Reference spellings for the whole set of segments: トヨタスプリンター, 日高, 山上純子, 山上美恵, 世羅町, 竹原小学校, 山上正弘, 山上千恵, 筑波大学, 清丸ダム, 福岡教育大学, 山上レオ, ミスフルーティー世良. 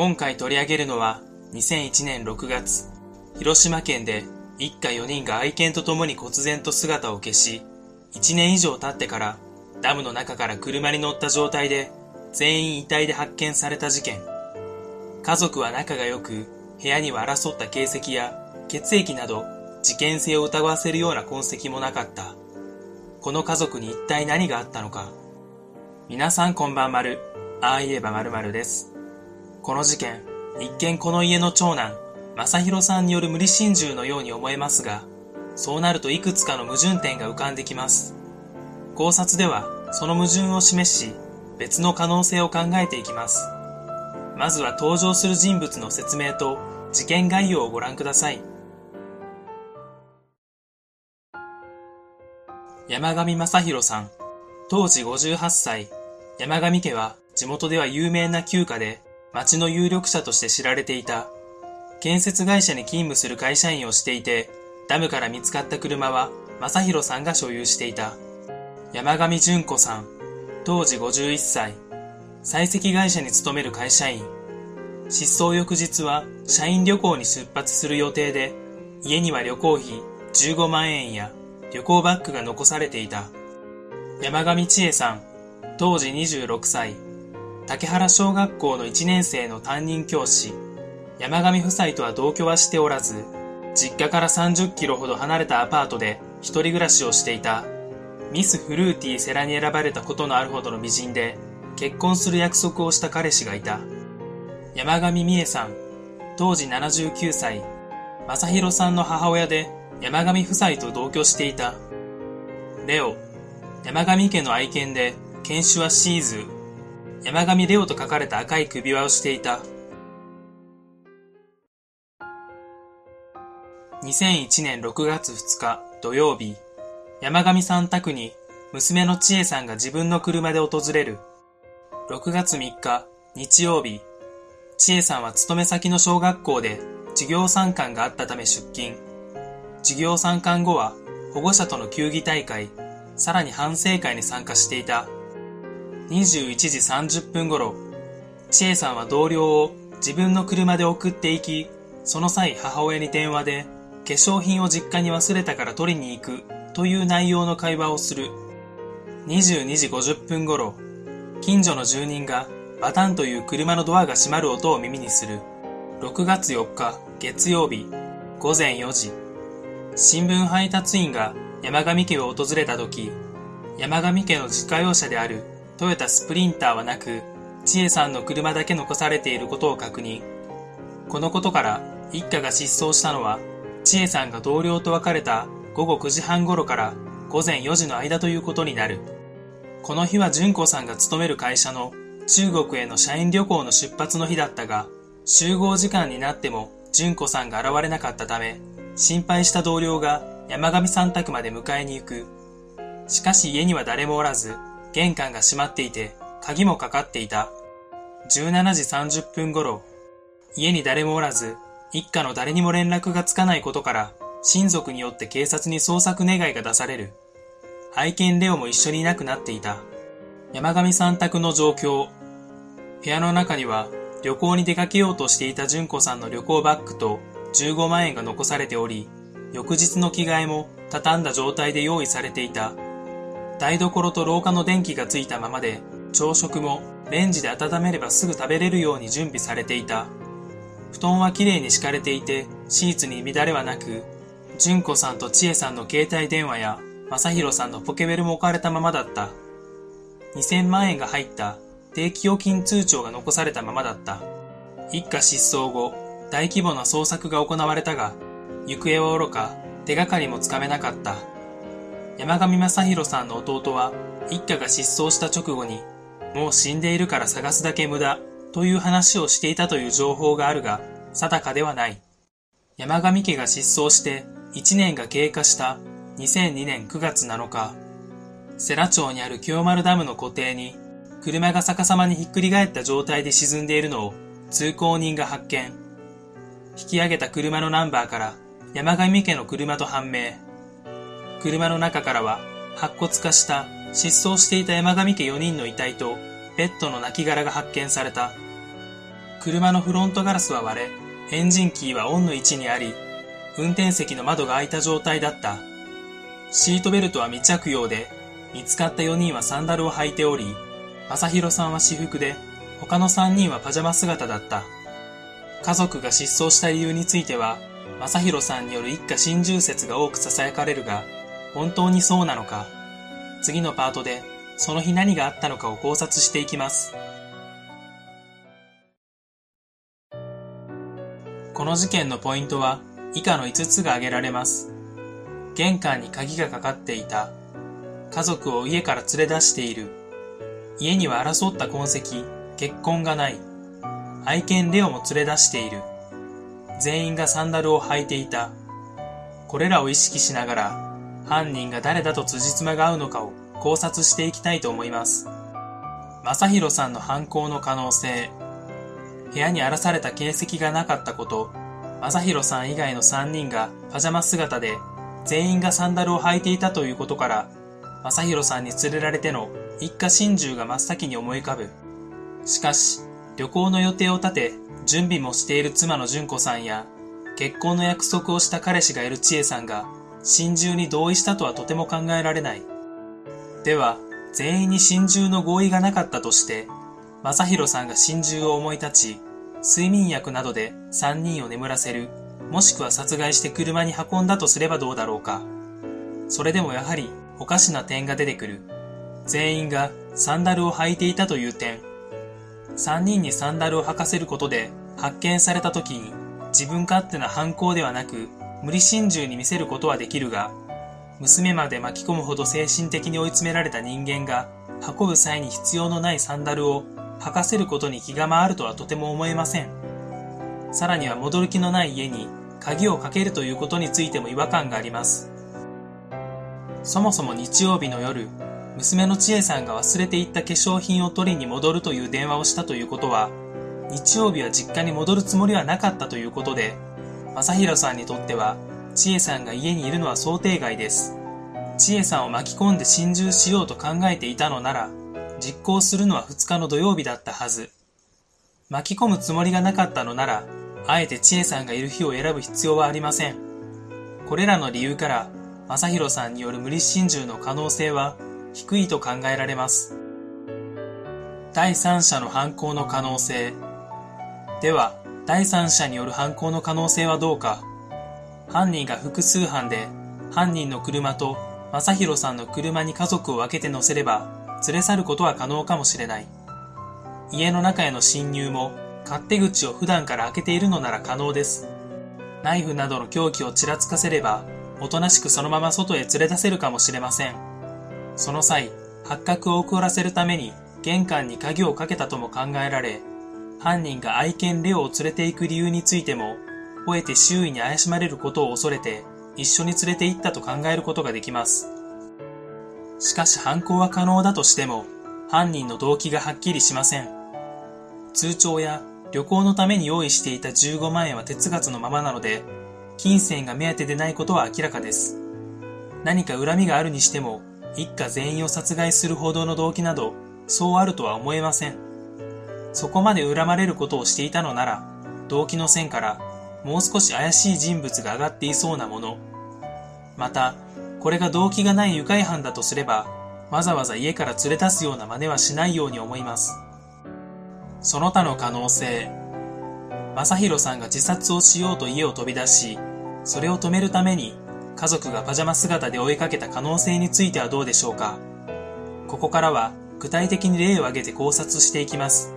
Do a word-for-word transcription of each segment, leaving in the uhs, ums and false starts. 今回取り上げるのはにせんいちねんろくがつ、広島県で一家よにんが愛犬とともに忽然と姿を消し、いちねん以上経ってからダムの中から車に乗った状態で全員遺体で発見された事件。家族は仲が良く、部屋には争った形跡や血液など事件性を疑わせるような痕跡もなかった。この家族に一体何があったのか。皆さんこんばんまる、ああ言えば〇〇です。この事件、一見この家の長男、正弘さんによる無理心中のように思えますが、そうなるといくつかの矛盾点が浮かんできます。考察ではその矛盾を示し、別の可能性を考えていきます。まずは登場する人物の説明と事件概要をご覧ください。山上正弘さん、当時ごじゅうはっさい、山上家は地元では有名な旧家で、町の有力者として知られていた。建設会社に勤務する会社員をしていて、ダムから見つかった車は正弘さんが所有していた。山上純子さん、当時ごじゅういっさい、採石会社に勤める会社員。失踪翌日は社員旅行に出発する予定で、家には旅行費じゅうごまんえんや旅行バッグが残されていた。山上千恵さん、当時にじゅうろくさい、竹原小学校のいちねんせいの担任教師。山上夫妻とは同居はしておらず、実家からさんじゅっキロほど離れたアパートで一人暮らしをしていた。ミスフルーティー世良に選ばれたことのあるほどの美人で、結婚する約束をした彼氏がいた。山上美恵さん、当時ななじゅうきゅうさい、正弘さんの母親で山上夫妻と同居していた。レオ、山上家の愛犬で犬種はシーズー。山上レオと書かれた赤い首輪をしていた。にせんいちねんろくがつふつか土曜日、山上さん宅に娘の千恵さんが自分の車で訪れる。ろくがつみっか日曜日、千恵さんは勤め先の小学校で授業参観があったため出勤。授業参観後は保護者との球技大会、さらに反省会に参加していた。にじゅういちじさんじゅっぷんごろ、千恵さんは同僚を自分の車で送っていき、その際母親に電話で、化粧品を実家に忘れたから取りに行くという内容の会話をする。にじゅうにじごじゅっぷんごろ、近所の住人がバタンという車のドアが閉まる音を耳にする。ろくがつよっか月曜日ごぜんよじ、新聞配達員が山上家を訪れた時、山上家の自家用車であるトヨタスプリンターはなく、千恵さんの車だけ残されていることを確認。このことから一家が失踪したのは、千恵さんが同僚と別れたごごくじはんごろからごぜんよじの間ということになる。この日は純子さんが勤める会社の中国への社員旅行の出発の日だったが、集合時間になっても純子さんが現れなかったため、心配した同僚が山上さん宅まで迎えに行く。しかし家には誰もおらず、玄関が閉まっていて、鍵もかかっていた。じゅうしちじさんじゅっぷんごろ、家に誰もおらず、一家の誰にも連絡がつかないことから、親族によって警察に捜索願いが出される。愛犬レオも一緒にいなくなっていた。山上さん宅の状況。部屋の中には、旅行に出かけようとしていた純子さんの旅行バッグとじゅうごまんえんが残されており、翌日の着替えも畳んだ状態で用意されていた。台所と廊下の電気がついたままで、朝食もレンジで温めればすぐ食べれるように準備されていた。布団はきれいに敷かれていて、シーツに乱れはなく、純子さんと千恵さんの携帯電話や正弘さんのポケベルも置かれたままだった。にせんまんえんが入った定期預金通帳が残されたままだった。一家失踪後、大規模な捜索が行われたが、行方はおろか手がかりもつかめなかった。山上正弘さんの弟は一家が失踪した直後に、もう死んでいるから探すだけ無駄という話をしていたという情報があるが、定かではない。山上家が失踪していちねんが経過したにせんにねんくがつなのか、世羅町にある清丸ダムの湖底に車が逆さまにひっくり返った状態で沈んでいるのを通行人が発見。引き上げた車のナンバーから山上家の車と判明。車の中からは白骨化した失踪していた山上家よにんの遺体とペットの亡骸が発見された。車のフロントガラスは割れ、エンジンキーはオンの位置にあり、運転席の窓が開いた状態だった。シートベルトは未着用で、見つかったよにんはサンダルを履いており、正弘さんは私服で、他のさんにんはパジャマ姿だった。家族が失踪した理由については、正弘さんによる一家心中説が多く囁かれるが、本当にそうなのか。次のパートで、その日何があったのかを考察していきます。この事件のポイントは、以下のいつつが挙げられます。玄関に鍵がかかっていた。家族を家から連れ出している。家には争った痕跡、血痕がない。愛犬レオも連れ出している。全員がサンダルを履いていた。これらを意識しながら、犯人が誰だと辻褄が合うのかを考察していきたいと思います。正弘さんの犯行の可能性。部屋に荒らされた形跡がなかったこと、正弘さん以外のさんにんがパジャマ姿で、全員がサンダルを履いていたということから、正弘さんに連れられての一家心中が真っ先に思い浮かぶ。しかし、旅行の予定を立て、準備もしている妻の純子さんや、結婚の約束をした彼氏がいる千恵さんが、心中に同意したとはとても考えられない。では、全員に心中の合意がなかったとして、正弘さんが心中を思い立ち、睡眠薬などでさんにんを眠らせる、もしくは殺害して車に運んだとすればどうだろうか。それでもやはり、おかしな点が出てくる。全員がサンダルを履いていたという点。さんにんにサンダルを履かせることで、発見された時に、自分勝手な犯行ではなく、無理心中に見せることはできるが、娘まで巻き込むほど精神的に追い詰められた人間が、運ぶ際に必要のないサンダルを、履かせることに気が回るとはとても思えません。さらには戻る気のない家に鍵をかけるということについても違和感があります。そもそも日曜日の夜、娘の千恵さんが忘れていった化粧品を取りに戻るという電話をしたということは、日曜日は実家に戻るつもりはなかったということで、正弘さんにとっては千恵さんが家にいるのは想定外です。千恵さんを巻き込んで心中しようと考えていたのなら、実行するのはふつかの土曜日だったはず。巻き込むつもりがなかったのなら、あえて千恵さんがいる日を選ぶ必要はありません。これらの理由から、正弘さんによる無理心中の可能性は低いと考えられます。第三者の犯行の可能性。では、第三者による犯行の可能性はどうか。犯人が複数犯で、犯人の車と正弘さんの車に家族を分けて乗せれば、連れ去ることは可能かもしれない。家の中への侵入も、勝手口を普段から開けているのなら可能です。ナイフなどの凶器をちらつかせれば、おとなしくそのまま外へ連れ出せるかもしれません。その際、発覚を遅らせるために玄関に鍵をかけたとも考えられ、犯人が愛犬レオを連れて行く理由についても、吠えて周囲に怪しまれることを恐れて、一緒に連れて行ったと考えることができます。しかし犯行は可能だとしても、犯人の動機がはっきりしません。通帳や旅行のために用意していたじゅうごまんえんは手つかずのままなので、金銭が目当てでないことは明らかです。何か恨みがあるにしても、一家全員を殺害するほどの動機など、そうあるとは思えません。そこまで恨まれることをしていたのなら、動機の線からもう少し怪しい人物が上がっていそうなもの。また、これが動機がない誘拐犯だとすれば、わざわざ家から連れ出すような真似はしないように思います。その他の可能性。正弘さんが自殺をしようと家を飛び出し、それを止めるために家族がパジャマ姿で追いかけた可能性についてはどうでしょうか。ここからは具体的に例を挙げて考察していきます。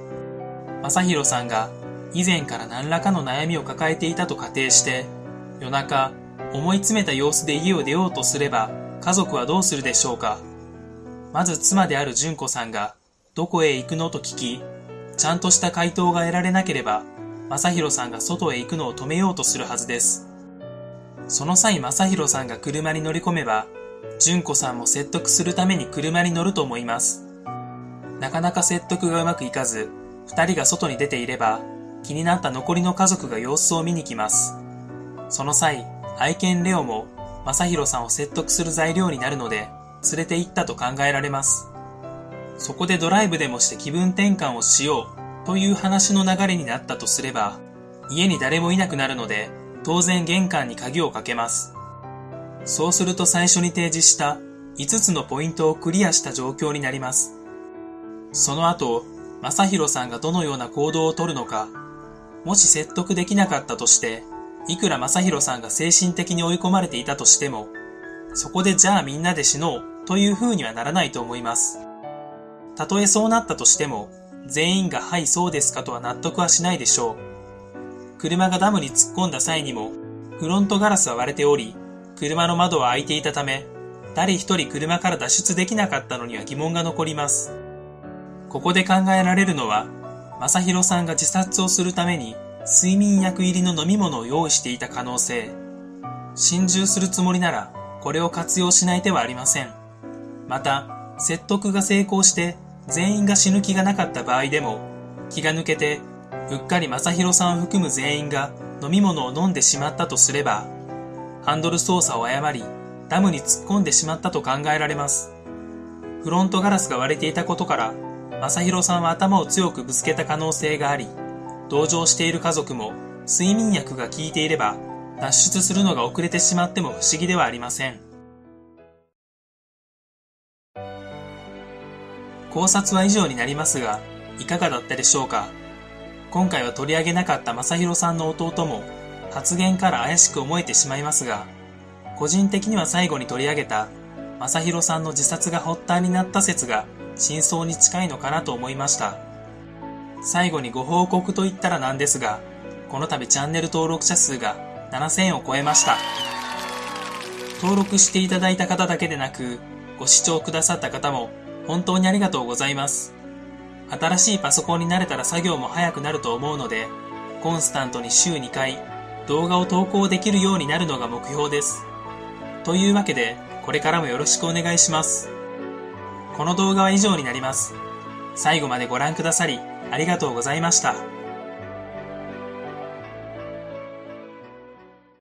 正弘さんが以前から何らかの悩みを抱えていたと仮定して、夜中、思い詰めた様子で家を出ようとすれば、家族はどうするでしょうか。まず妻である純子さんが、どこへ行くのと聞き、ちゃんとした回答が得られなければ、正弘さんが外へ行くのを止めようとするはずです。その際正弘さんが車に乗り込めば、純子さんも説得するために車に乗ると思います。なかなか説得がうまくいかず、二人が外に出ていれば、気になった残りの家族が様子を見に来ます。その際、愛犬レオも正弘さんを説得する材料になるので連れて行ったと考えられます。そこでドライブでもして気分転換をしよという話の流れになったとすれば、家に誰もいなくなるので、当然玄関に鍵をかけます。そうすると最初に提示したいつつのポイントをクリアした状況になります。その後、正弘さんがどのような行動をとるのか、もし説得できなかったとして、いくら正弘さんが精神的に追い込まれていたとしても、そこでじゃあみんなで死のうという風にはならないと思います。たとえそうなったとしても、全員がはいそうですかとは納得はしないでしょう。車がダムに突っ込んだ際にも、フロントガラスは割れており、車の窓は開いていたため、誰一人車から脱出できなかったのには疑問が残ります。ここで考えられるのは、正弘さんが自殺をするために睡眠薬入りの飲み物を用意していた可能性。心中するつもりなら、これを活用しない手はありません。また、説得が成功して全員が死ぬ気がなかった場合でも、気が抜けて、うっかり正弘さんを含む全員が飲み物を飲んでしまったとすれば、ハンドル操作を誤り、ダムに突っ込んでしまったと考えられます。フロントガラスが割れていたことから、正弘さんは頭を強くぶつけた可能性があり、同乗している家族も睡眠薬が効いていれば、脱出するのが遅れてしまっても不思議ではありません。考察は以上になりますが、いかがだったでしょうか。今回は取り上げなかった正弘さんの弟も、発言から怪しく思えてしまいますが、個人的には最後に取り上げた正弘さんの自殺が発端になった説が真相に近いのかなと思いました。最後にご報告といったらなんですが、この度チャンネル登録者数がななせんを超えました。登録していただいた方だけでなく、ご視聴くださった方も本当にありがとうございます。新しいパソコンに慣れたら作業も早くなると思うので、コンスタントに週にかい動画を投稿できるようになるのが目標です。というわけで、これからもよろしくお願いします。この動画は以上になります。最後までご覧くださり、ありがとうございました。